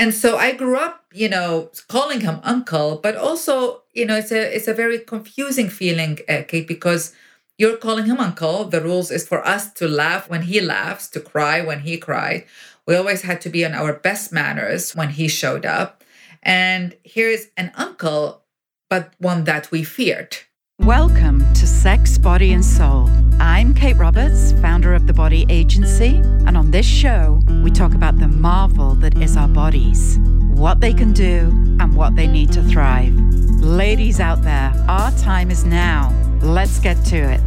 And so I grew up, you know, calling him uncle, but also, you know, it's a very confusing feeling, Kate, because you're calling him uncle. The rules is for us to laugh when he laughs, to cry when he cried. We always had to be on our best manners when he showed up. And here's an uncle, but one that we feared. Welcome to Sex, Body and Soul. I'm Kate Roberts, founder of The Body Agency, and on this show, we talk about the marvel that is our bodies, what they can do, and what they need to thrive. Ladies out there, our time is now. Let's get to it.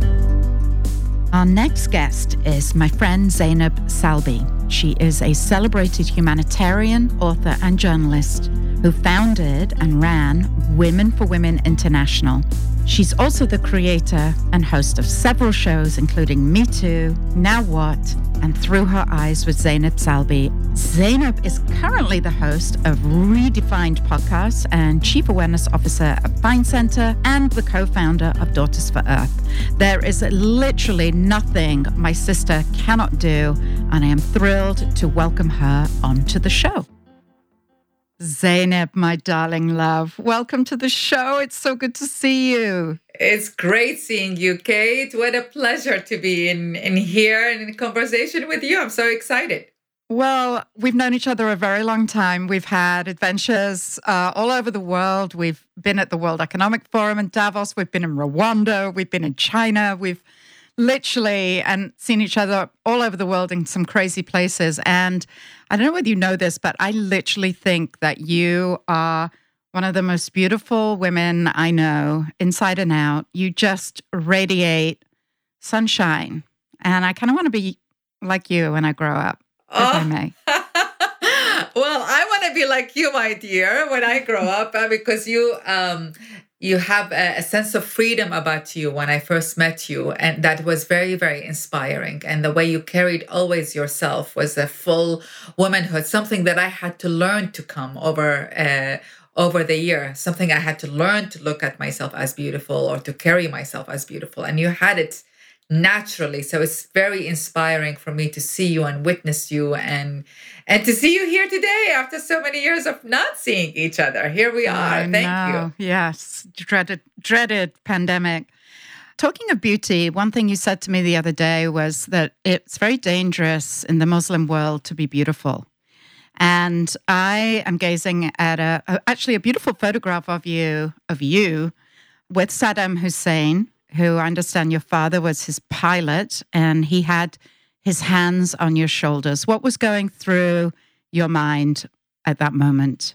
Our next guest is my friend Zainab Salbi. She is a celebrated humanitarian, author, and journalist who founded and ran Women for Women International. She's also the creator and host of several shows, including Me Too, Now What, and Through Her Eyes with Zainab Salbi. Zainab is currently the host of Redefined Podcasts and Chief Awareness Officer at Pine Center and the co-founder of Daughters for Earth. There is literally nothing my sister cannot do, and I am thrilled to welcome her onto the show. Zainab, my darling love, welcome to the show. It's so good to see you. It's great seeing you, Kate. What a pleasure to be in here and in conversation with you. I'm so excited. Well, we've known each other a very long time. We've had adventures all over the world. We've been at the World Economic Forum in Davos. We've been in Rwanda. We've been in China. We've literally and seen each other all over the world in some crazy places. And I don't know whether you know this, but I literally think that you are one of the most beautiful women I know, inside and out. You just radiate sunshine. And I kind of want to be like you when I grow up, if I may. Well, I want to be like you, my dear, when I grow up, because you have a sense of freedom about you when I first met you. And that was very, very inspiring. And the way you carried always yourself was a full womanhood, something that I had to learn to come over the year, something I had to learn to look at myself as beautiful or to carry myself as beautiful. And you had it naturally. So it's very inspiring for me to see you and witness you and to see you here today after so many years of not seeing each other. Here we are. Thank you. Yes. Dreaded pandemic. Talking of beauty, one thing you said to me the other day was that it's very dangerous in the Muslim world to be beautiful. And I am gazing at actually a beautiful photograph of you with Saddam Hussein, who I understand your father was his pilot, and he had his hands on your shoulders. What was going through your mind at that moment?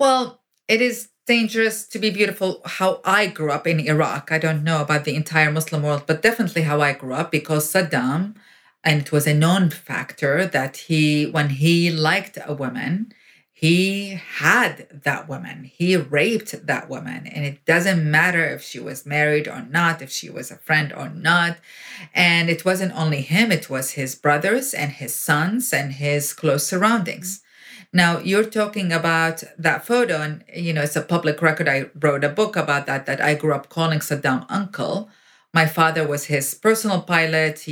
Well, it is dangerous to be beautiful how I grew up in Iraq. I don't know about the entire Muslim world, but definitely how I grew up, because Saddam, and it was a known factor that when he liked a woman, he had that woman. He raped that woman. And it doesn't matter if she was married or not, if she was a friend or not. And it wasn't only him, it was his brothers and his sons and his close surroundings. Now, you're talking about that photo, and, you know, it's a public record. I wrote a book about that I grew up calling Saddam uncle. My father was his personal pilot.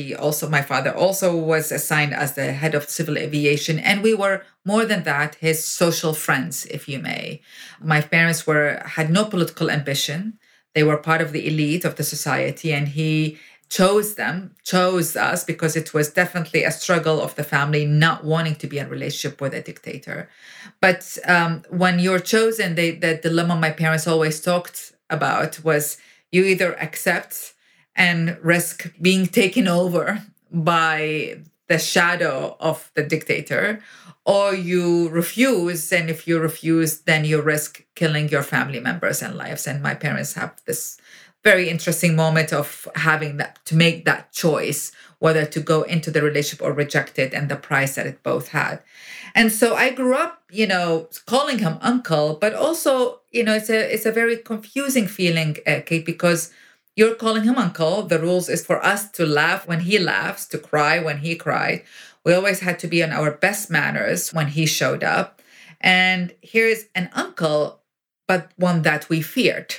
My father also was assigned as the head of civil aviation. And we were, more than that, his social friends, if you may. My parents had no political ambition. They were part of the elite of the society. And he chose us, because it was definitely a struggle of the family not wanting to be in a relationship with a dictator. But when you're chosen, the dilemma my parents always talked about was you either accept and risk being taken over by the shadow of the dictator, or you refuse. And if you refuse, then you risk killing your family members and lives. And my parents have this very interesting moment of having to make that choice, whether to go into the relationship or reject it, and the price that it both had. And so I grew up, you know, calling him uncle, but also, you know, it's a very confusing feeling, Kate, because you're calling him uncle. The rules is for us to laugh when he laughs, to cry when he cried. We always had to be on our best manners when he showed up. And here's an uncle, but one that we feared.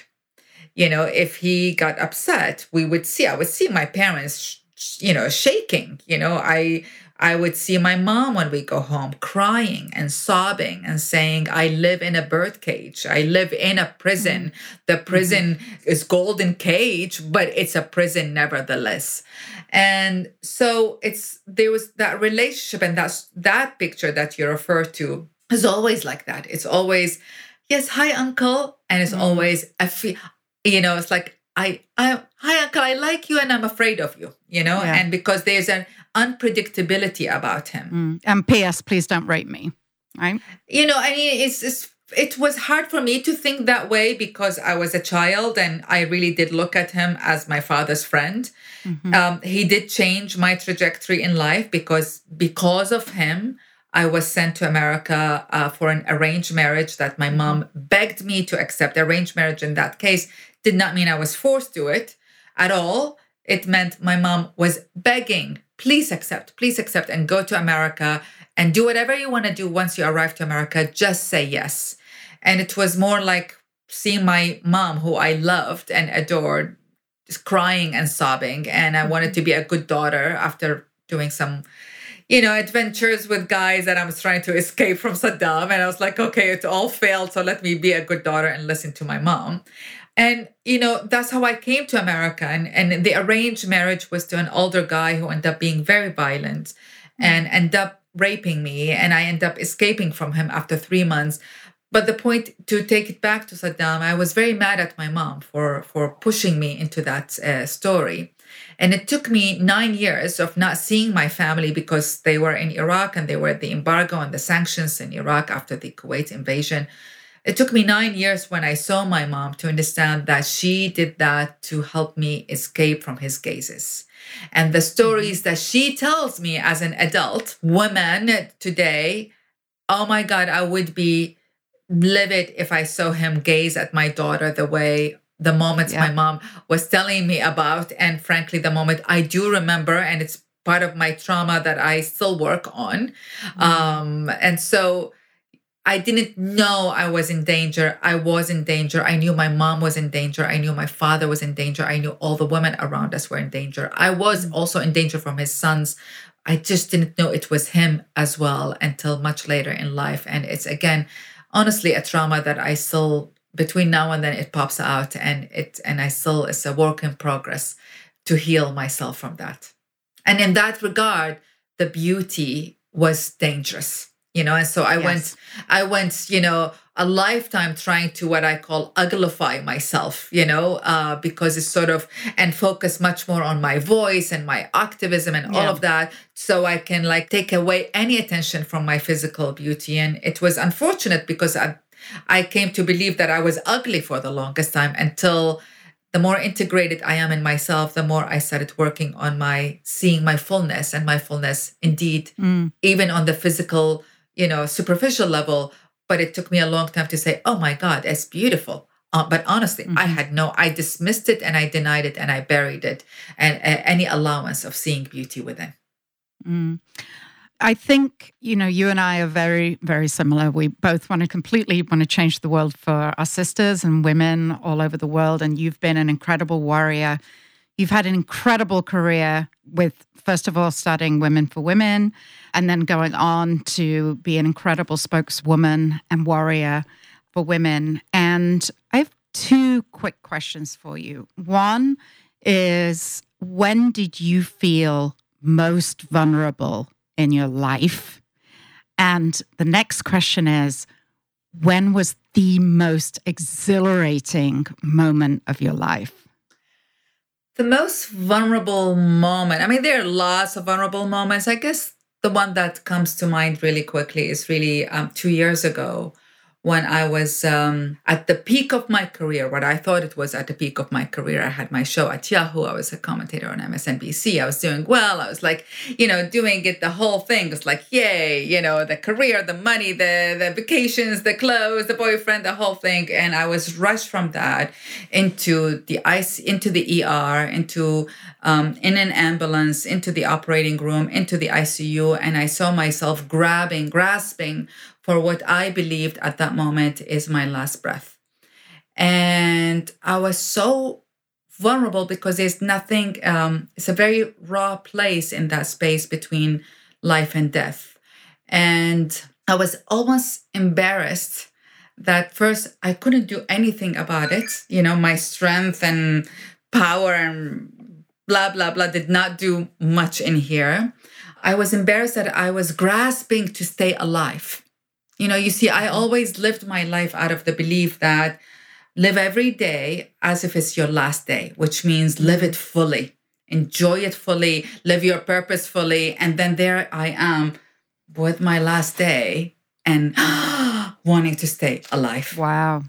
You know, if he got upset, I would see my parents, you know, shaking. You know, I I would see my mom when we go home crying and sobbing and saying, I live in a birth cage. I live in a prison. The prison is golden cage, but it's a prison nevertheless. And so there was that relationship, and that picture that you refer to is always like that. It's always, yes, hi, uncle. And it's always, it's like, hi, uncle, I like you and I'm afraid of you, yeah. And because there's an unpredictability about him. And P.S., please don't rape me, right? It was hard for me to think that way because I was a child and I really did look at him as my father's friend. Mm-hmm. He did change my trajectory in life because of him. I was sent to America for an arranged marriage that my mom begged me to accept. Arranged marriage in that case did not mean I was forced to it at all. It meant my mom was begging, please accept, and go to America and do whatever you want to do once you arrive to America, just say yes. And it was more like seeing my mom, who I loved and adored, just crying and sobbing. And I wanted to be a good daughter after doing some adventures with guys that I was trying to escape from Saddam. And I was like, okay, it all failed. So let me be a good daughter and listen to my mom. And, that's how I came to America. And the arranged marriage was to an older guy who ended up being very violent and ended up raping me. And I ended up escaping from him after 3 months. But the point, to take it back to Saddam, I was very mad at my mom for pushing me into that story. And it took me 9 years of not seeing my family because they were in Iraq and they were at the embargo and the sanctions in Iraq after the Kuwait invasion. It took me 9 years when I saw my mom to understand that she did that to help me escape from his gazes. And the stories that she tells me as an adult woman today, oh my God, I would be livid if I saw him gaze at my daughter the way the moments my mom was telling me about, and frankly, the moment I do remember, and it's part of my trauma that I still work on. And so I didn't know I was in danger. I was in danger. I knew my mom was in danger. I knew my father was in danger. I knew all the women around us were in danger. I was also in danger from his sons. I just didn't know it was him as well until much later in life. And it's, again, honestly, a trauma that I still... between now and then it pops out, it's a work in progress to heal myself from that. And in that regard, the beauty was dangerous, and so I went, a lifetime trying to what I call uglify myself, because it's sort of, and focus much more on my voice and my activism and all of that. So I can take away any attention from my physical beauty. And it was unfortunate because I came to believe that I was ugly for the longest time, until the more integrated I am in myself, the more I started working on seeing my fullness, and my fullness indeed, even on the physical, superficial level. But it took me a long time to say, oh my God, that's beautiful. But honestly, I dismissed it and I denied it and I buried it, and any allowance of seeing beauty within. I think, you and I are very, very similar. We both want to change the world for our sisters and women all over the world. And you've been an incredible warrior. You've had an incredible career with, first of all, starting Women for Women, and then going on to be an incredible spokeswoman and warrior for women. And I have two quick questions for you. One is, when did you feel most vulnerable in your life? And the next question is, when was the most exhilarating moment of your life? The most vulnerable moment. I mean, there are lots of vulnerable moments. I guess the one that comes to mind really quickly is really 2 years ago, when I was at the peak of my career, what I thought it was at the peak of my career. I had my show at Yahoo. I was a commentator on MSNBC. I was doing well. I was doing it, the whole thing. It's like, yay, the career, the money, the vacations, the clothes, the boyfriend, the whole thing. And I was rushed from that into the ER, in an ambulance, into the operating room, into the ICU. And I saw myself grasping for what I believed at that moment is my last breath. And I was so vulnerable because there's nothing, it's a very raw place in that space between life and death. And I was almost embarrassed that first I couldn't do anything about it. You know, my strength and power and blah, blah, blah did not do much in here. I was embarrassed that I was grasping to stay alive. You know, you see, I always lived my life out of the belief that live every day as if it's your last day, which means live it fully, enjoy it fully, live your purpose fully. And then there I am with my last day and wanting to stay alive. Wow.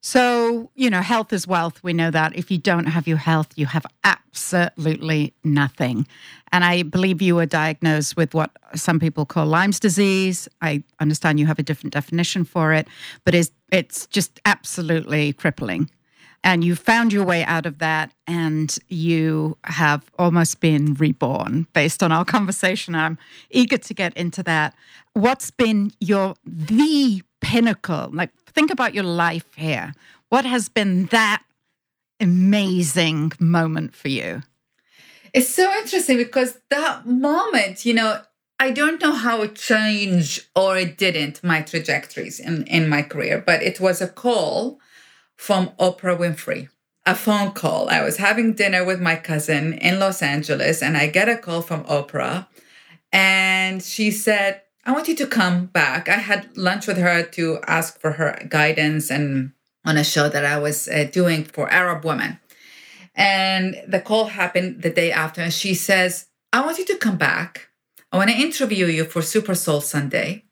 So, you know, health is wealth. We know that. If you don't have your health, you have absolutely nothing. And I believe you were diagnosed with what some people call Lyme's disease. I understand you have a different definition for it, but it's just absolutely crippling. And you found your way out of that, and you have almost been reborn based on our conversation. I'm eager to get into that. What's been the pinnacle? Like, think about your life here. What has been that amazing moment for you? It's so interesting because that moment, you know, I don't know how it changed or it didn't my trajectories in my career, but it was a call from Oprah Winfrey, a phone call. I was having dinner with my cousin in Los Angeles, and I get a call from Oprah, and she said, I want you to come back. I had lunch with her to ask for her guidance and on a show that I was doing for Arab women. And the call happened the day after. And she says, I want you to come back. I want to interview you for Super Soul Sunday.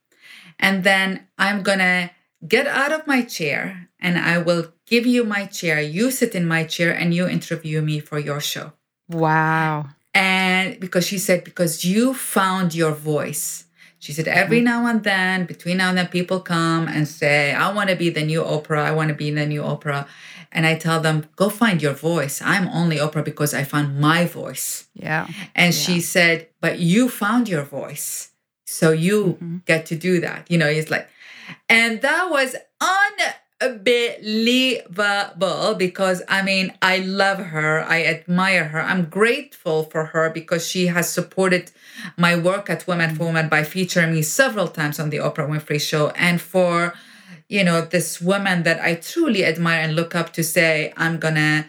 And then I'm going to get out of my chair and I will give you my chair. You sit in my chair and you interview me for your show. Wow. And because she said, because you found your voice. She said, every now and then, between now and then, people come and say, I want to be the new Oprah. I want to be the new Oprah. And I tell them, go find your voice. I'm only Oprah because I found my voice. Yeah. And she said, but you found your voice. So you get to do that. You know, it's like, and that was unbelievable because, I mean, I love her. I admire her. I'm grateful for her because she has supported my work at Women for Women by featuring me several times on the Oprah Winfrey Show. And for, you know, this woman that I truly admire and look up to say, I'm going to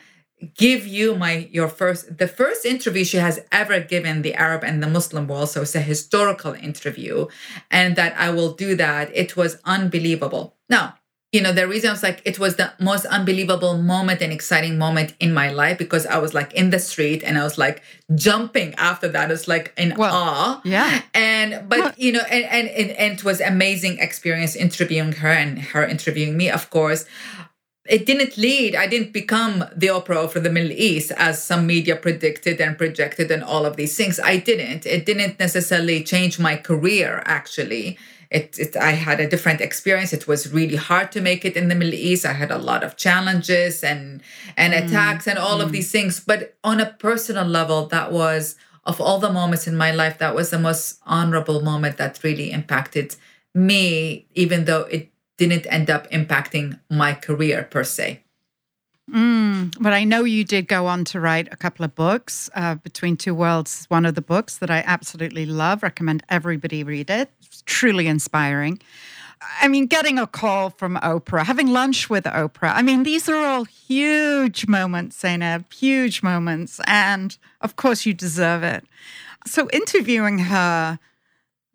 give you the first interview she has ever given the Arab and the Muslim world. So it's a historical interview, and that I will do that. It was unbelievable. Now, you know, the reason I was like, it was the most unbelievable moment and exciting moment in my life because I was like in the street and I was like jumping after that. It's like in awe. Yeah. You know, and it was amazing experience interviewing her and her interviewing me, of course. It didn't lead. I didn't become the Oprah for the Middle East as some media predicted and projected and all of these things. I didn't. It didn't necessarily change my career, actually. I had a different experience. It was really hard to make it in the Middle East. I had a lot of challenges and attacks and all of these things. But on a personal level, that was, of all the moments in my life, that was the most honorable moment that really impacted me, even though it didn't end up impacting my career per se. But I know you did go on to write a couple of books. Between Two Worlds is one of the books that I absolutely love. Recommend everybody read it. It's truly inspiring. I mean, getting a call from Oprah, having lunch with Oprah. I mean, these are all huge moments, Zainab, huge moments. And of course you deserve it. So interviewing her,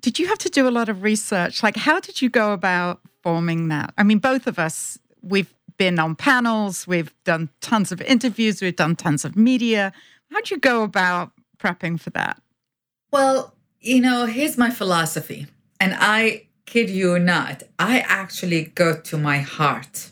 did you have to do a lot of research? Like, how did you go about forming that? I mean, both of us, we've been on panels, we've done tons of interviews, we've done tons of media. How'd you go about prepping for that? Well, you know, here's my philosophy. And I kid you not, I actually go to my heart.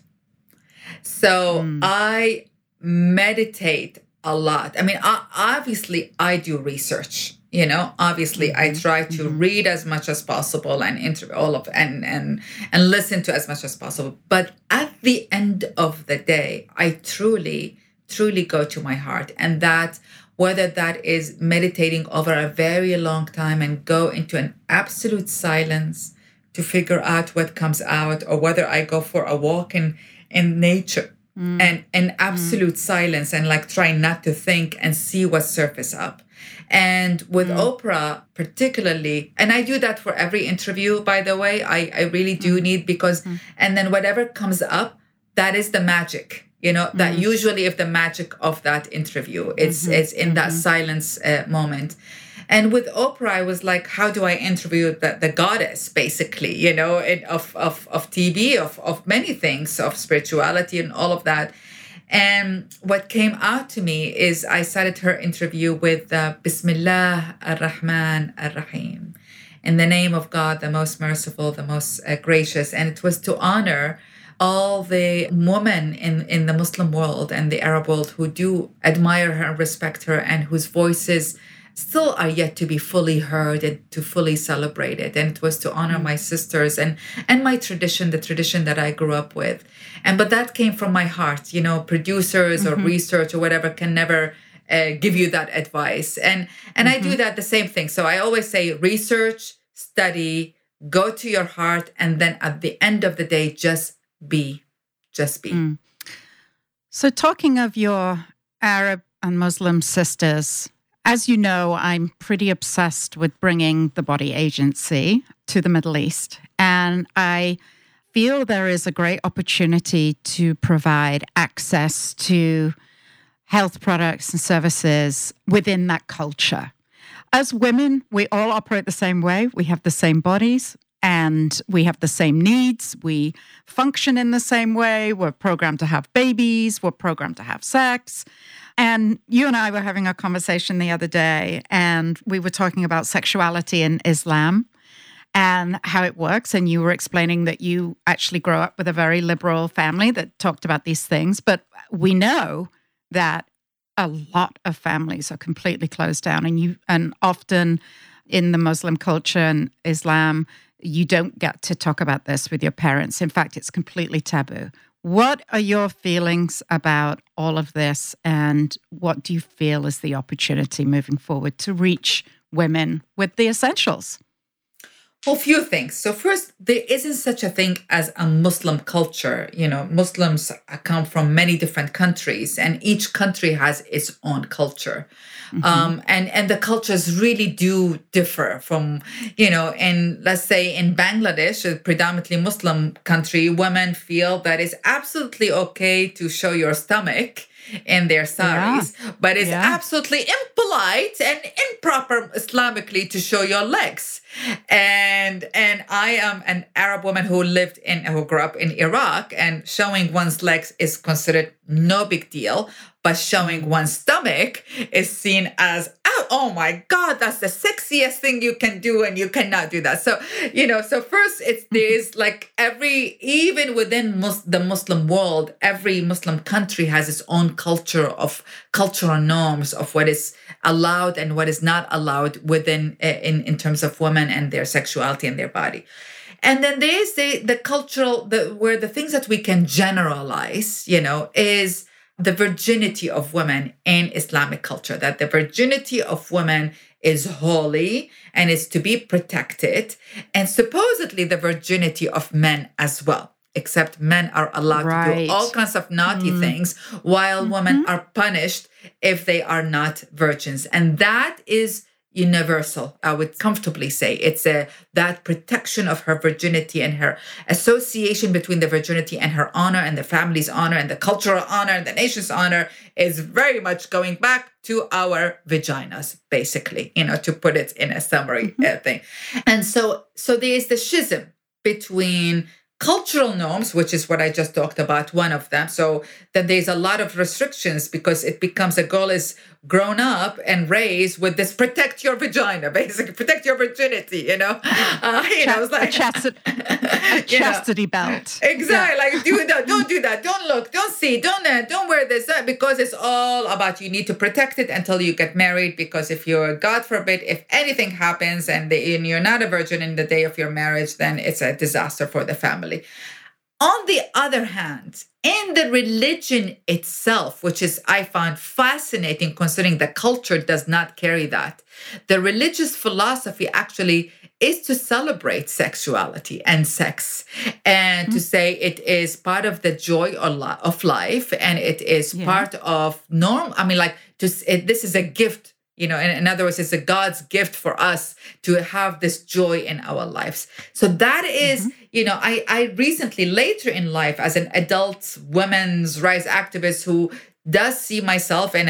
So I meditate a lot. I mean, obviously I do research. You know, obviously I try to read as much as possible and interview and listen to as much as possible. But at the end of the day, I truly, truly go to my heart. And that, whether that is meditating over a very long time and go into an absolute silence to figure out what comes out, or whether I go for a walk in nature and in absolute silence and like try not to think and see what surfaces up. And with Oprah particularly, and I do that for every interview, by the way, I really do need, because, and then whatever comes up, that is the magic, you know, that usually if the magic of that interview, it's in that silence moment. And with Oprah, I was like, how do I interview the goddess, basically, you know, of TV, of many things, of spirituality and all of that. And what came out to me is I started her interview with Bismillah ar-Rahman ar-Rahim, in the name of God, the most merciful, the most gracious. And it was to honor all the women in the Muslim world and the Arab world who do admire her and respect her, and whose voices still are yet to be fully heard and to fully celebrate it. And it was to honor my sisters and my tradition, the tradition that I grew up with. But that came from my heart. You know, producers or research or whatever can never give you that advice. And I do that the same thing. So I always say research, study, go to your heart, and then at the end of the day, just be. So talking of your Arab and Muslim sisters, as you know, I'm pretty obsessed with bringing the Body Agency to the Middle East. And I feel there is a great opportunity to provide access to health products and services within that culture. As women, we all operate the same way. We have the same bodies and we have the same needs. We function in the same way. We're programmed to have babies. We're programmed to have sex. And you and I were having a conversation the other day, and we were talking about sexuality in Islam and how it works. And you were explaining that you actually grew up with a very liberal family that talked about these things. But we know that a lot of families are completely closed down, and often in the Muslim culture and Islam, you don't get to talk about this with your parents. In fact, it's completely taboo. What are your feelings about all of this, and what do you feel is the opportunity moving forward to reach women with the essentials? Well, a few things. So first, there isn't such a thing as a Muslim culture. You know, Muslims come from many different countries, and each country has its own culture. And the cultures really do differ from, you know, in, let's say, in Bangladesh, a predominantly Muslim country, women feel that it's absolutely okay to show your stomach in their saris, but it's absolutely impolite and improper Islamically to show your legs. And I am an Arab woman who grew up in Iraq, and showing one's legs is considered no big deal, but showing one's stomach is seen as, oh my God, that's the sexiest thing you can do, and you cannot do that. So, you know, so first there's like even within the Muslim world, every Muslim country has its own culture of cultural norms of what is allowed and what is not allowed within, in terms of women and their sexuality and their body. And then there is the cultural, where the things that we can generalize, you know, is the virginity of women in Islamic culture, that the virginity of women is holy and is to be protected, and supposedly the virginity of men as well, except men are allowed to do all kinds of naughty things, while women are punished if they are not virgins. And that is universal, I would comfortably say. It's that protection of her virginity and her association between the virginity and her honor and the family's honor and the cultural honor and the nation's honor is very much going back to our vaginas, basically, you know, to put it in a summary thing. And so there is the schism between cultural norms, which is what I just talked about, one of them. So then there's a lot of restrictions because it becomes a girl is grown up and raised with this, protect your vagina, basically, protect your virginity, you know? A chastity belt. Exactly. Yeah. Like, do that, don't do that, don't look, don't see, don't wear this, because it's all about you need to protect it until you get married, because if you're, God forbid, if anything happens and you're not a virgin in the day of your marriage, then it's a disaster for the family. On the other hand, in the religion itself, which is, I found fascinating considering the culture does not carry that, the religious philosophy actually is to celebrate sexuality and sex, and to say it is part of the joy of life, and it is part of norm. I mean, like, this is a gift You know, in other words, it's a God's gift for us to have this joy in our lives. So that is, you know, I recently, later in life, as an adult women's rights activist who does see myself and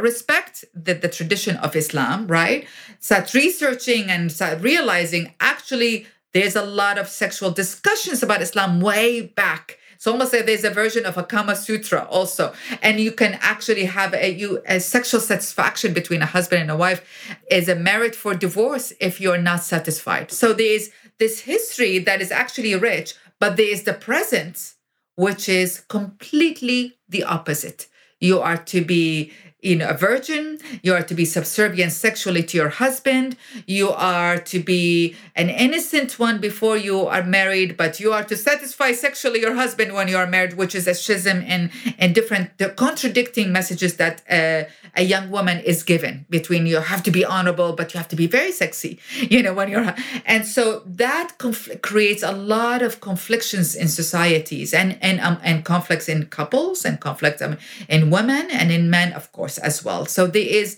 respect the tradition of Islam, right? Start researching and start realizing actually there's a lot of sexual discussions about Islam way back. So almost like there's a version of a Kama Sutra also. And you can actually have a sexual satisfaction between a husband and a wife is a merit for divorce if you're not satisfied. So there is this history that is actually rich, but there is the present, which is completely the opposite. You are to be, you know, a virgin. You are to be subservient sexually to your husband. You are to be an innocent one before you are married, but you are to satisfy sexually your husband when you are married, which is a schism and different contradicting messages that a young woman is given between you have to be honorable, but you have to be very sexy, you know, when you're. And so that creates a lot of conflictions in societies and conflicts in couples and conflicts in women and in men, of course, as well. So there's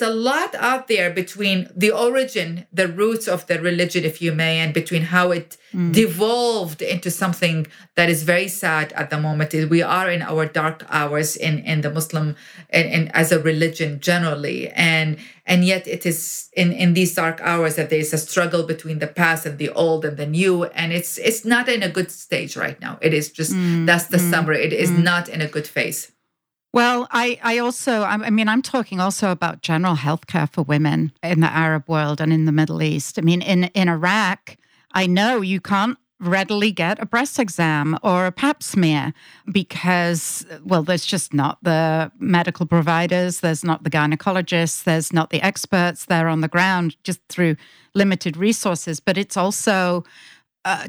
a lot out there between the origin, the roots of the religion, if you may, and between how it devolved into something that is very sad at the moment. We are in our dark hours in the Muslim and as a religion generally. And yet it is in these dark hours that there's a struggle between the past and the old and the new. And it's not in a good stage right now. It is just, that's the summary. It is not in a good phase. Well, I'm talking also about general healthcare for women in the Arab world and in the Middle East. I mean, in Iraq, I know you can't readily get a breast exam or a pap smear because, well, there's just not the medical providers, there's not the gynecologists, there's not the experts there on the ground, just through limited resources. But it's also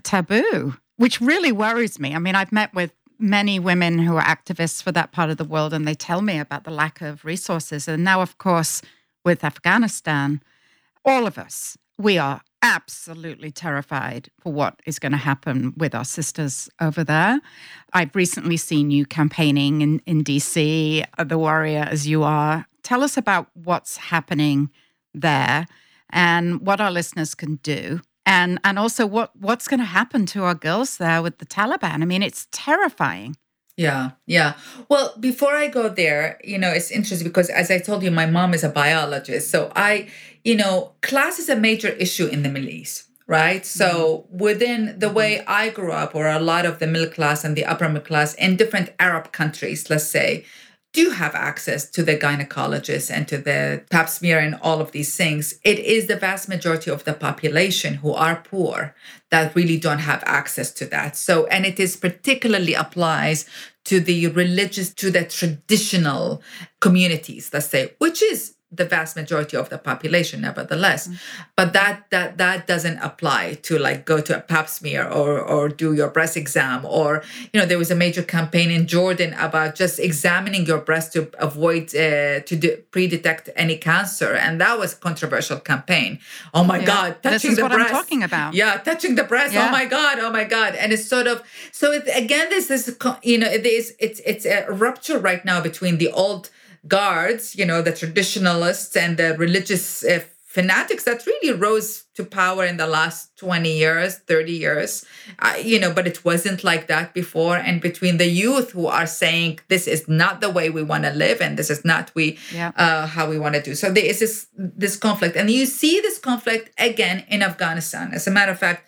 taboo, which really worries me. I mean, I've met with many women who are activists for that part of the world, and they tell me about the lack of resources. And now, of course, with Afghanistan, all of us, we are absolutely terrified for what is going to happen with our sisters over there. I've recently seen you campaigning in DC, the warrior as you are. Tell us about what's happening there and what our listeners can do. And also what's going to happen to our girls there with the Taliban? I mean, it's terrifying. Yeah. Well, before I go there, you know, it's interesting because as I told you, my mom is a biologist. So class is a major issue in the Middle East, right? So within the way I grew up, or a lot of the middle class and the upper middle class in different Arab countries, let's say, do have access to the gynecologist and to the pap smear and all of these things. It is the vast majority of the population who are poor that really don't have access to that. So, and it is particularly applies to the religious, to the traditional communities, let's say, which is the vast majority of the population, nevertheless. But that doesn't apply to like go to a pap smear or do your breast exam, or, you know, there was a major campaign in Jordan about just examining your breast to avoid, pre-detect any cancer. And that was a controversial campaign. Oh my God, touching the breast. This is what I'm talking about. Yeah, touching the breast. Yeah. Oh my God. And it's sort of, so it, again, there's this, you know, it's a rupture right now between the old guards, you know, the traditionalists and the religious fanatics that really rose to power in the last 20 years, 30 years, you know, but it wasn't like that before. And between the youth who are saying, this is not the way we want to live, and this is not how we want to do. So there is this conflict. And you see this conflict again in Afghanistan. As a matter of fact,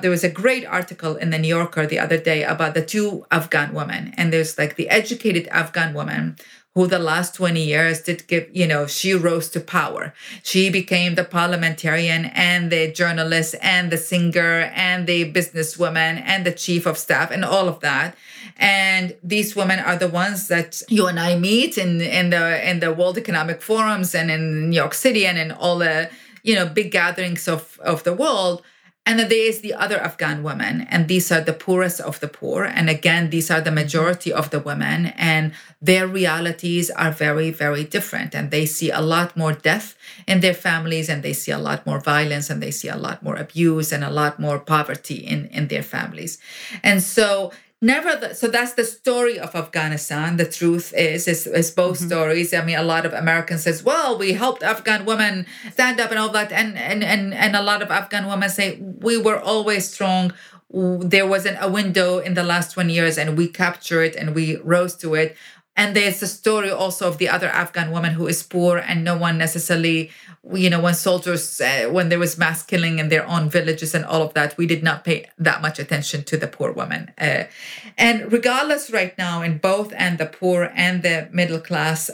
there was a great article in the New Yorker the other day about the two Afghan women. And there's like the educated Afghan woman who the last 20 years did give, you know, she rose to power. She became the parliamentarian and the journalist and the singer and the businesswoman and the chief of staff and all of that. And these women are the ones that you and I meet in the World Economic Forums and in New York City and in all the, you know, big gatherings of the world. And then there is the other Afghan women, and these are the poorest of the poor. And again, these are the majority of the women, and their realities are very, very different. And they see a lot more death in their families, and they see a lot more violence, and they see a lot more abuse, and a lot more poverty in their families. And so So that's the story of Afghanistan. The truth is both stories. I mean, a lot of Americans says, well, we helped Afghan women stand up and all that. And a lot of Afghan women say, we were always strong. There wasn't a window in the last 20 years and we captured it and we rose to it. And there's the story also of the other Afghan woman who is poor and no one necessarily, you know, when soldiers, when there was mass killing in their own villages and all of that, we did not pay that much attention to the poor women. And regardless right now in both and the poor and the middle class,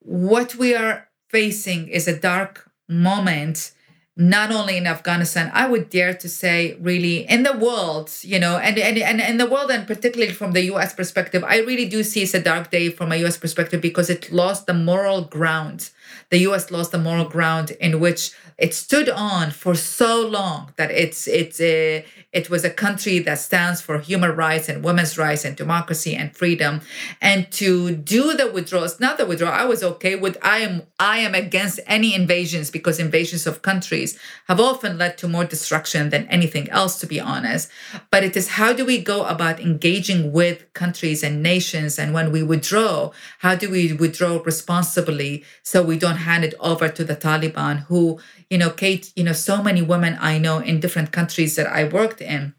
what we are facing is a dark moment, not only in Afghanistan, I would dare to say really in the world, you know, and in the world and particularly from the US perspective, I really do see it's a dark day from a US perspective because it lost the moral ground. The US lost the moral ground in which it stood on for so long that it was a country that stands for human rights and women's rights and democracy and freedom. And to do the withdrawal, it's not the withdrawal, I was okay with, I am against any invasions because invasions of countries have often led to more destruction than anything else, to be honest. But it is how do we go about engaging with countries and nations? And when we withdraw, how do we withdraw responsibly so we don't hand it over to the Taliban who, you know, Kate, you know, so many women I know in different countries that I worked in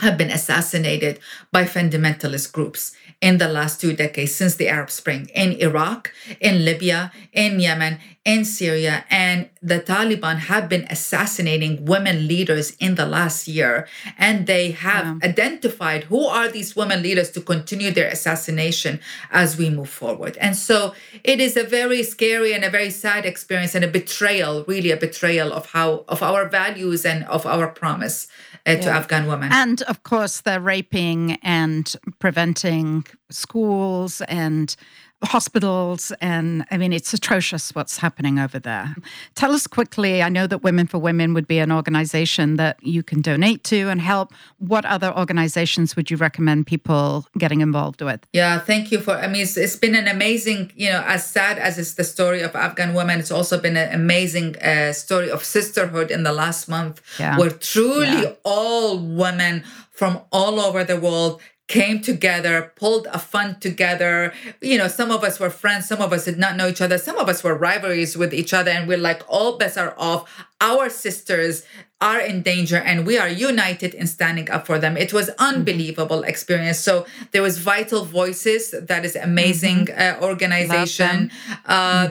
have been assassinated by fundamentalist groups in the last 2 decades since the Arab Spring in Iraq, in Libya, in Yemen, in Syria. And the Taliban have been assassinating women leaders in the last year. And they have identified who are these women leaders to continue their assassination as we move forward. And so it is a very scary and a very sad experience and a betrayal, really a betrayal of our values and of our promise to Afghan women. And of course, they're raping and preventing schools and hospitals. And I mean, it's atrocious what's happening over there. Tell us quickly, I know that Women for Women would be an organization that you can donate to and help. What other organizations would you recommend people getting involved with? Yeah, thank you for, I mean, it's been an amazing, you know, as sad as it's the story of Afghan women, it's also been an amazing story of sisterhood in the last month, where truly all women from all over the world came together, pulled a fund together. You know, some of us were friends, some of us did not know each other, some of us were rivalries with each other, and we're like, all bets are off. Our sisters are in danger and we are united in standing up for them. It was unbelievable experience. So there was Vital Voices, that is amazing organization.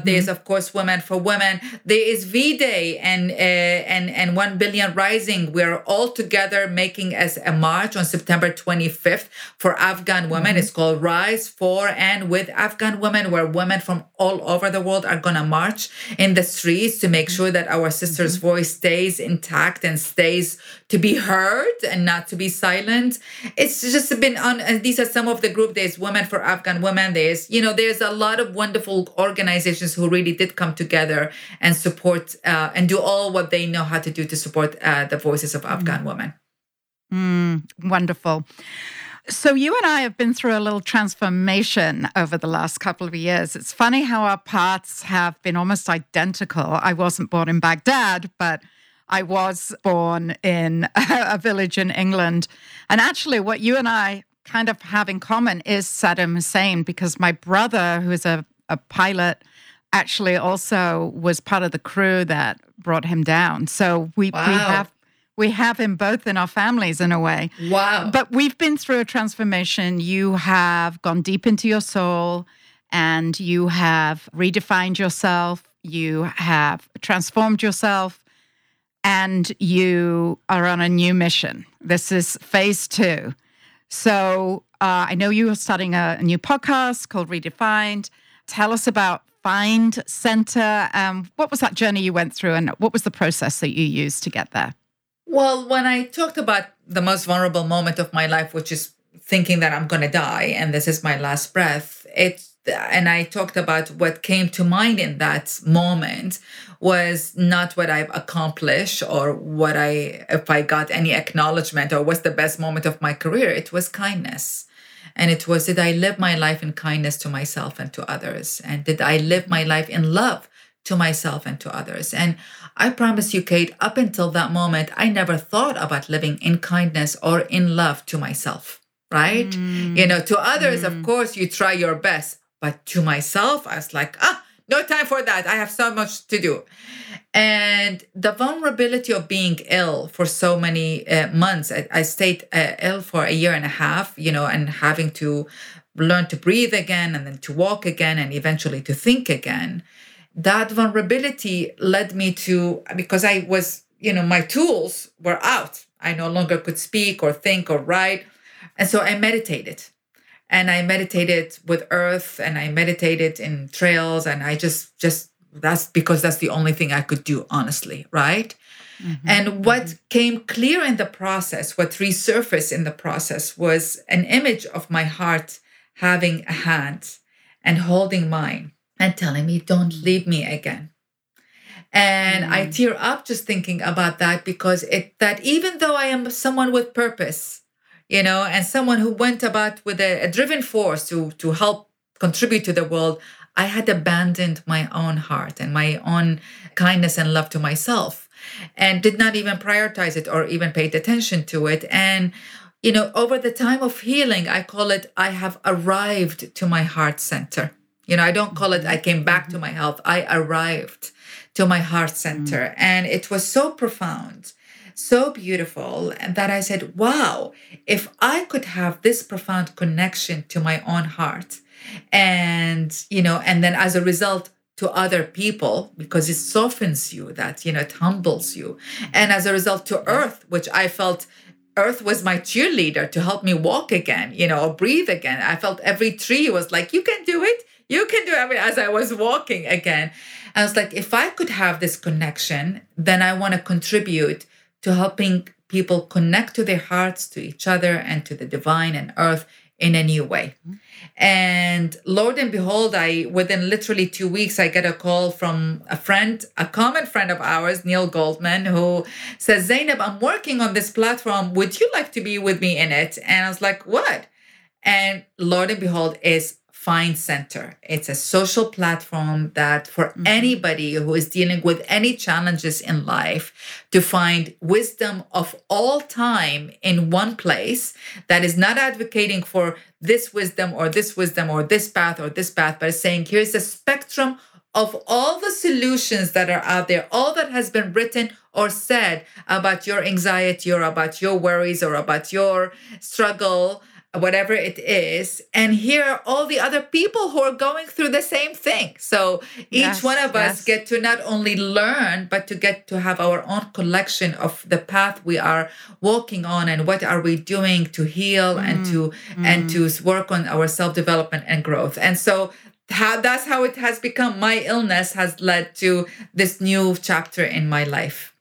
There's of course Women for Women. There is V-Day and 1 Billion Rising. We're all together making us a march on September 25th for Afghan women. It's called Rise for and with Afghan Women, where women from all over the world are gonna march in the streets to make sure that our sisters' voice stays intact and stays to be heard and not to be silent. It's just been on, and these are some of the group. There's Women for Afghan Women. There's, you know, there's a lot of wonderful organizations who really did come together and support and do all what they know how to do to support the voices of Afghan women. Wonderful. So you and I have been through a little transformation over the last couple of years. It's funny how our paths have been almost identical. I wasn't born in Baghdad, but I was born in a village in England. And actually what you and I kind of have in common is Saddam Hussein, because my brother, who is a pilot, actually also was part of the crew that brought him down. So we have him both in our families in a way. Wow. But we've been through a transformation. You have gone deep into your soul and you have redefined yourself. You have transformed yourself. And you are on a new mission. This is phase 2. So I know you are starting a new podcast called Redefined. Tell us about Find Center. What was that journey you went through and what was the process that you used to get there? Well, when I talked about the most vulnerable moment of my life, which is thinking that I'm going to die and this is my last breath, and I talked about what came to mind in that moment was not what I've accomplished or what if I got any acknowledgement or what's the best moment of my career. It was kindness. And it was, did I live my life in kindness to myself and to others? And did I live my life in love to myself and to others? And I promise you, Kate, up until that moment, I never thought about living in kindness or in love to myself. right? You know, to others, of course, you try your best. But to myself, I was like, no time for that. I have so much to do. And the vulnerability of being ill for so many months, I stayed ill for a year and a half, you know, and having to learn to breathe again and then to walk again and eventually to think again. That vulnerability led me to, because I was, you know, my tools were out. I no longer could speak or think or write. And so I meditated. And I meditated with earth, and I meditated in trails, and I just that's because that's the only thing I could do, honestly, right? Mm-hmm. And what came clear in the process, what resurfaced in the process, was an image of my heart having a hand and holding mine and telling me, don't leave me again. And I tear up just thinking about that, because that even though I am someone with purpose, you know, and someone who went about with a driven force to help contribute to the world, I had abandoned my own heart and my own kindness and love to myself, and did not even prioritize it or even paid attention to it. And, you know, over the time of healing, I call it, I have arrived to my heart center. You know, I don't call it, I came back to my health. I arrived to my heart center. And it was so profound, so beautiful, and that I said, wow, if I could have this profound connection to my own heart, and, you know, and then as a result to other people, because it softens you, that, you know, it humbles you. And as a result to earth, which I felt earth was my cheerleader to help me walk again, you know, or breathe again. I felt every tree was like, you can do it. You can do it. I mean, as I was walking again, I was like, if I could have this connection, then I want to contribute to helping people connect to their hearts, to each other, and to the divine and earth in a new way. And Lord and behold, within literally 2 weeks, I get a call from a friend, a common friend of ours, Neil Goldman, who says, Zainab, I'm working on this platform. Would you like to be with me in it? And I was like, what? And Lord and behold is Find Center. It's a social platform that for anybody who is dealing with any challenges in life to find wisdom of all time in one place, that is not advocating for this wisdom or this wisdom or this path, but is saying, here's a spectrum of all the solutions that are out there, all that has been written or said about your anxiety or about your worries or about your struggle, whatever it is, and here are all the other people who are going through the same thing. So each one of us get to not only learn, but to get to have our own collection of the path we are walking on and what are we doing to heal and to work on our self-development and growth. And so that's how it has become. My illness has led to this new chapter in my life.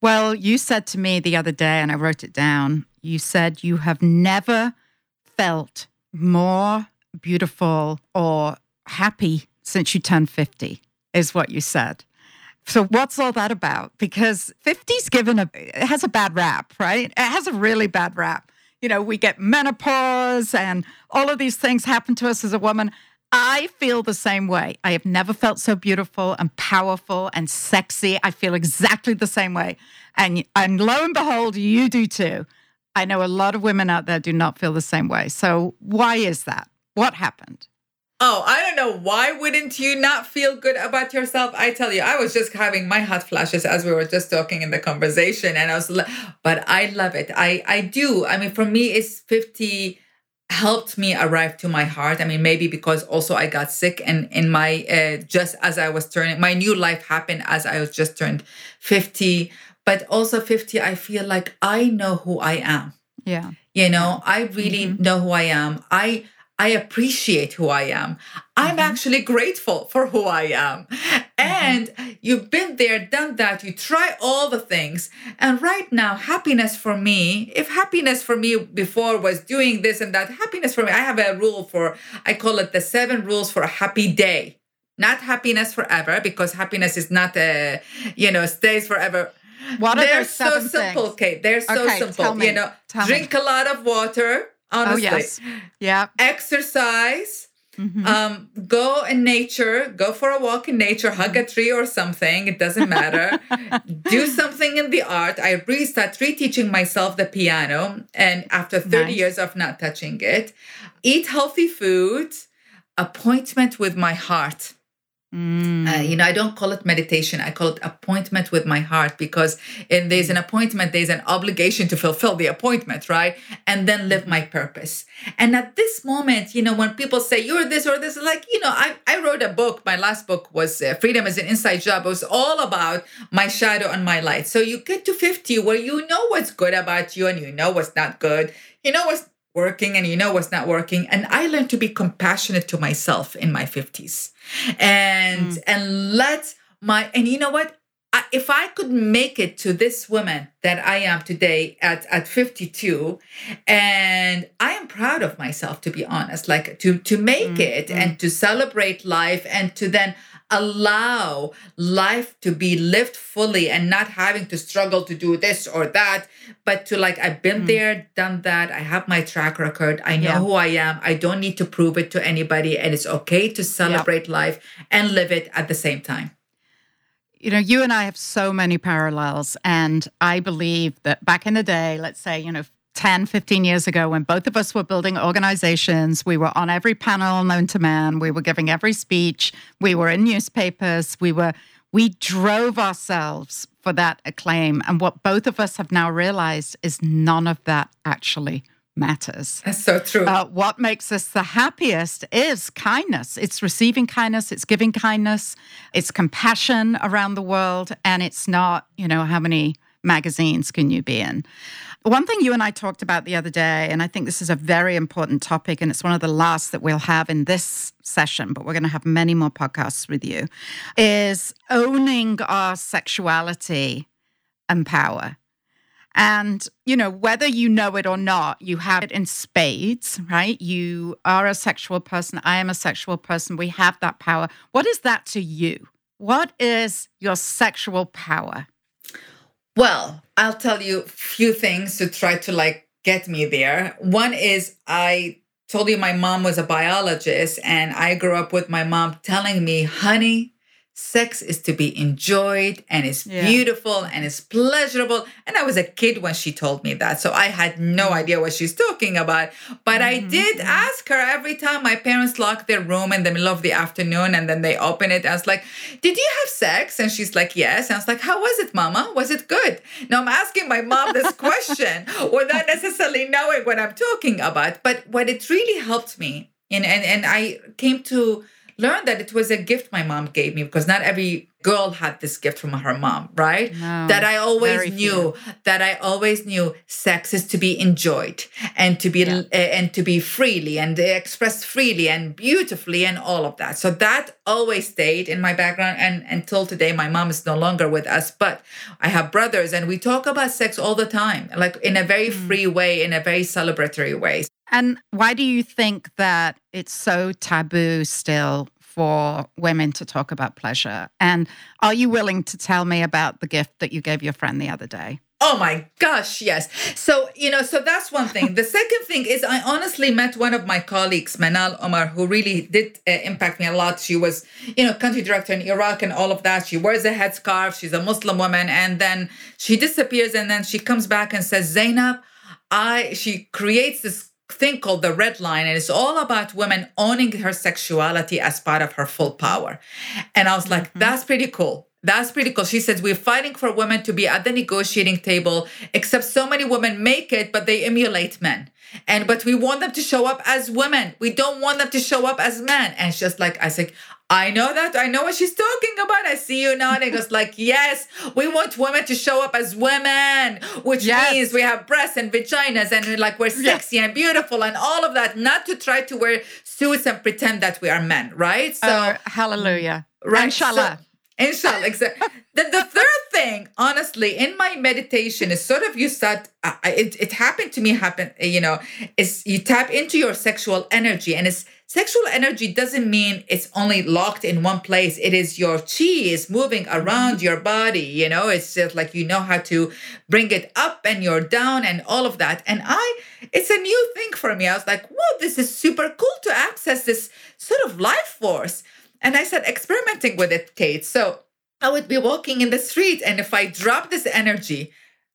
Well, you said to me the other day, and I wrote it down, you said you have never felt more beautiful or happy since you turned 50, is what you said. So what's all that about? Because 50's it has a bad rap, right? It has a really bad rap. You know, we get menopause and all of these things happen to us as a woman. I feel the same way. I have never felt so beautiful and powerful and sexy. I feel exactly the same way. And lo and behold, you do too. I know a lot of women out there do not feel the same way. So why is that? What happened? Oh, I don't know. Why wouldn't you not feel good about yourself? I tell you, I was just having my hot flashes as we were just talking in the conversation. And I was but I love it. I do. I mean, for me, it's 50 helped me arrive to my heart. I mean, maybe because also I got sick and in my, just as I was turning, my new life happened as I was just turned 50. But also 50, I feel like I know who I am. Yeah. You know, I really know who I am. I appreciate who I am. I'm actually grateful for who I am. And you've been there, done that. You try all the things. And right now, happiness for me, if happiness for me before was doing this and that, happiness for me, I have a rule I call it the 7 rules for a happy day. Not happiness forever, because happiness is not stays forever. What are those 7 things? They're so simple, Kate. They're so simple. You know, drink a lot of water, honestly. Oh, yes. Yeah. Exercise, Mm-hmm. Go in nature, go for a walk in nature, hug a tree or something. It doesn't matter. Do something in the art. I really start reteaching myself the piano. And after 30 years of not touching it, eat healthy food, appointment with my heart. I don't call it meditation. I call it appointment with my heart, because if there's an appointment, there's an obligation to fulfill the appointment, right? And then live my purpose. And at this moment, when people say you're this or this, I wrote a book. My last book was Freedom is an Inside Job. It was all about my shadow and my light. So you get to 50 where you know what's good about you and you know what's not good. You know what's working and you know what's not working. And I learned to be compassionate to myself in my 50s and let my, and you know what? If I could make it to this woman that I am today at 52, and I am proud of myself, to be honest, like to make it and to celebrate life and to then allow life to be lived fully and not having to struggle to do this or that, but to I've been there, done that. I have my track record. I know who I am. I don't need to prove it to anybody. And it's okay to celebrate life and live it at the same time. You and I have so many parallels. And I believe that back in the day, let's say, 10, 15 years ago, when both of us were building organizations, we were on every panel known to man, we were giving every speech, we were in newspapers, we drove ourselves for that acclaim. And what both of us have now realized is none of that actually matters. That's so true. What makes us the happiest is kindness. It's receiving kindness, it's giving kindness, it's compassion around the world, and it's not, how many magazines can you be in? One thing you and I talked about the other day, and I think this is a very important topic, and it's one of the last that we'll have in this session, but we're going to have many more podcasts with you, is owning our sexuality and power. And, whether you know it or not, you have it in spades, right? You are a sexual person. I am a sexual person. We have that power. What is that to you? What is your sexual power? Well, I'll tell you a few things to try to get me there. One is, I told you my mom was a biologist, and I grew up with my mom telling me, honey, sex is to be enjoyed, and it's beautiful, and it's pleasurable. And I was a kid when she told me that, so I had no idea what she's talking about. But I did ask her every time my parents locked their room in the middle of the afternoon, and then they open it. I was like, did you have sex? And she's like, yes. And I was like, how was it, Mama? Was it good? Now I'm asking my mom this question without necessarily knowing what I'm talking about. But what it really helped me, and I came to learned that it was a gift my mom gave me, because not every girl had this gift from her mom, right? No, that I always knew, sex is to be enjoyed and to be and to be freely and expressed freely and beautifully and all of that. So that always stayed in my background. And until today, my mom is no longer with us, but I have brothers and we talk about sex all the time, in a very free way, in a very celebratory way. And why do you think that it's so taboo still for women to talk about pleasure? And are you willing to tell me about the gift that you gave your friend the other day? Oh my gosh, yes. So, so that's one thing. The second thing is, I honestly met one of my colleagues, Manal Omar, who really did impact me a lot. She was, country director in Iraq and all of that. She wears a headscarf. She's a Muslim woman. And then she disappears. And then she comes back and says, Zainab, she creates this thing called the red line, and it's all about women owning her sexuality as part of her full power. And I was like, that's pretty cool. That's pretty cool. She says, we're fighting for women to be at the negotiating table, except so many women make it, but they emulate men. But we want them to show up as women. We don't want them to show up as men. And it's just I said, I know that. I know what she's talking about. I see you nodding. It's yes, we want women to show up as women, which means we have breasts and vaginas and we're sexy and beautiful and all of that, not to try to wear suits and pretend that we are men, right? So hallelujah. Right? Inshallah. Inshallah. Exactly. Then the third thing, honestly, in my meditation is sort of you start, it happened to me, is you tap into your sexual energy, and it's Sexual energy doesn't mean it's only locked in one place. It is your chi is moving around your body. You know, it's just like you know how to bring it up and you're down and all of that. And it's a new thing for me. I was like, whoa, this is super cool to access this sort of life force. And I started experimenting with it, Kate. So I would be walking in the street, and if I drop this energy,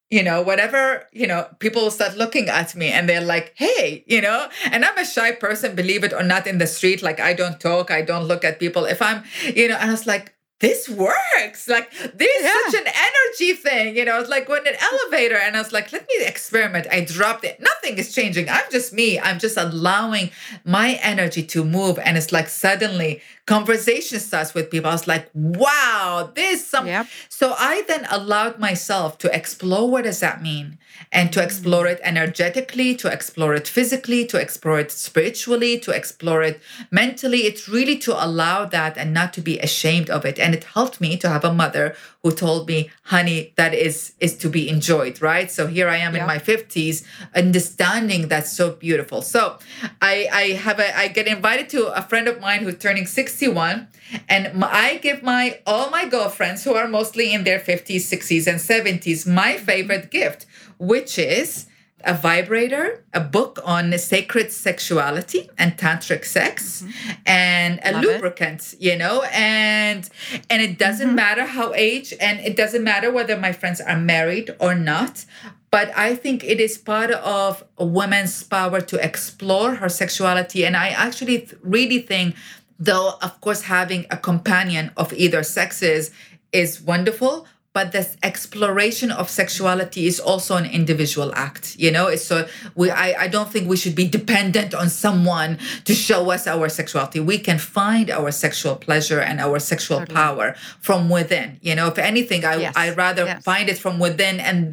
you know, whatever, you know, people will start looking at me and they're like, hey, you know, and I'm a shy person, believe it or not, in the street. Like, I don't talk. I don't look at people. If I'm, you know, and I was like, this works. Like, this is such an energy thing. You know, it's like when an elevator, and I was like, let me experiment. I dropped it. Nothing is changing. I'm just me. I'm just allowing my energy to move. And it's like suddenly conversation starts with people. I was like, wow, this something. Yep. So I then allowed myself to explore what does that mean, and to explore it energetically, to explore it physically, to explore it spiritually, to explore it mentally. It's really to allow that and not to be ashamed of it. And it helped me to have a mother who told me, honey, that is to be enjoyed, right? So here I am in my 50s, understanding that's so beautiful. So I get invited to a friend of mine who's turning 61, and I give all my girlfriends who are mostly in their 50s, 60s, and 70s my favorite gift, which is a vibrator, a book on sacred sexuality and tantric sex, and a lubricant, you know, and it doesn't matter how age, and it doesn't matter whether my friends are married or not. But I think it is part of a woman's power to explore her sexuality. And I actually really think, though, of course, having a companion of either sexes is wonderful, but this exploration of sexuality is also an individual act, you know? So I don't think we should be dependent on someone to show us our sexuality. We can find our sexual pleasure and our sexual power from within. You know, if anything, I rather find it from within and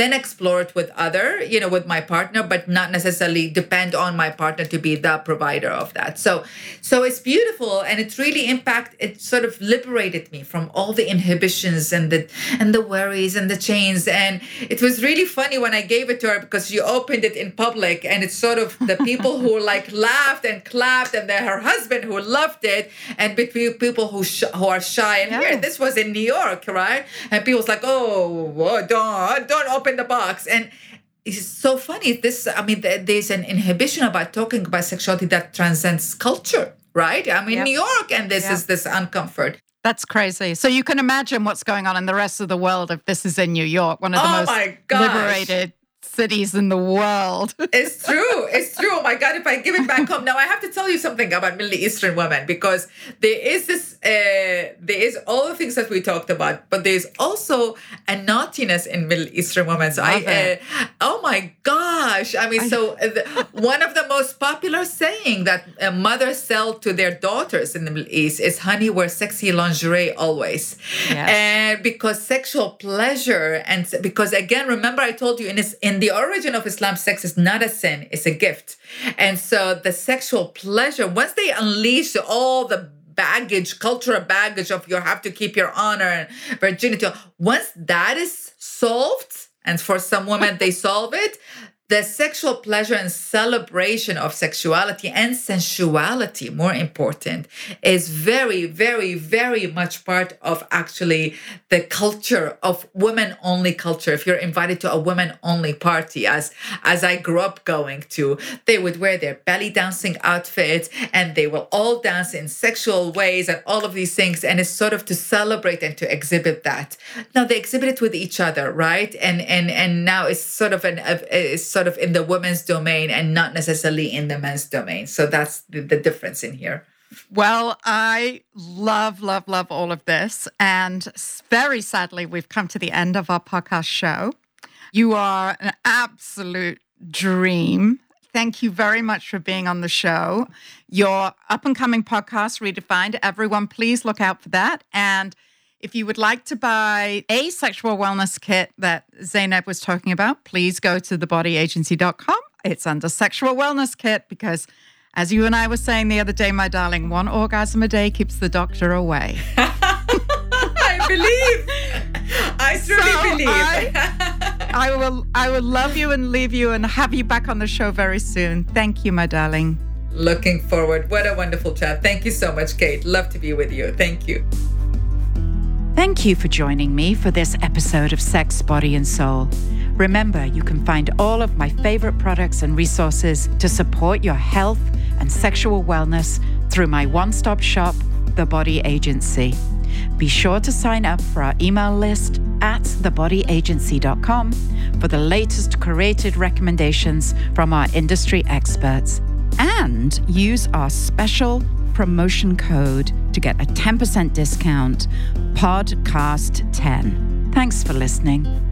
then explore it with other, you know, with my partner, but not necessarily depend on my partner to be the provider of that. So it's beautiful, and it's really it sort of liberated me from all the inhibitions and the worries and the chains. And it was really funny when I gave it to her, because she opened it in public, and it's sort of the people who like laughed and clapped, and then her husband who loved it, and between people who are shy. And here, this was in New York, right? And people was like, oh, don't open the box. And it's so funny. There's an inhibition about talking about sexuality that transcends culture, right? I'm in New York, and this is this uncomfort. That's crazy. So you can imagine what's going on in the rest of the world if this is in New York, one of the most liberated cities in the world. It's true. It's true. Oh my God, if I give it back home. Now I have to tell you something about Middle Eastern women, because there is this, there is all the things that we talked about, but there's also a naughtiness in Middle Eastern women. So oh my gosh. I mean, one of the most popular saying that mothers sell to their daughters in the Middle East is, honey, wear sexy lingerie always. Yes. And because sexual pleasure, and because again, remember I told you in the origin of Islam, sex is not a sin, it's a gift. And so the sexual pleasure, once they unleash all the baggage, cultural baggage of you have to keep your honor and virginity, once that is solved, and for some women they solve it, the sexual pleasure and celebration of sexuality and sensuality, more important, is very, very, very much part of actually the culture of women-only culture. If you're invited to a women-only party, as I grew up going to, they would wear their belly dancing outfits, and they will all dance in sexual ways and all of these things. And it's sort of to celebrate and to exhibit that. Now they exhibit it with each other, right? And now it's sort of sort of in the women's domain and not necessarily in the men's domain. So that's the difference in here. Well, I love, love, love all of this. And very sadly, we've come to the end of our podcast show. You are an absolute dream. Thank you very much for being on the show. Your up-and-coming podcast, Redefined, everyone, please look out for that. And if you would like to buy a sexual wellness kit that Zainab was talking about, please go to thebodyagency.com. It's under sexual wellness kit, because as you and I were saying the other day, my darling, one orgasm a day keeps the doctor away. I believe. I truly believe. I will love you and leave you and have you back on the show very soon. Thank you, my darling. Looking forward. What a wonderful chat. Thank you so much, Kate. Love to be with you. Thank you. Thank you for joining me for this episode of Sex, Body and Soul. Remember, you can find all of my favorite products and resources to support your health and sexual wellness through my one-stop shop, The Body Agency. Be sure to sign up for our email list at thebodyagency.com for the latest curated recommendations from our industry experts. And use our special promotion code to get a 10% discount, PODCAST10. Thanks for listening.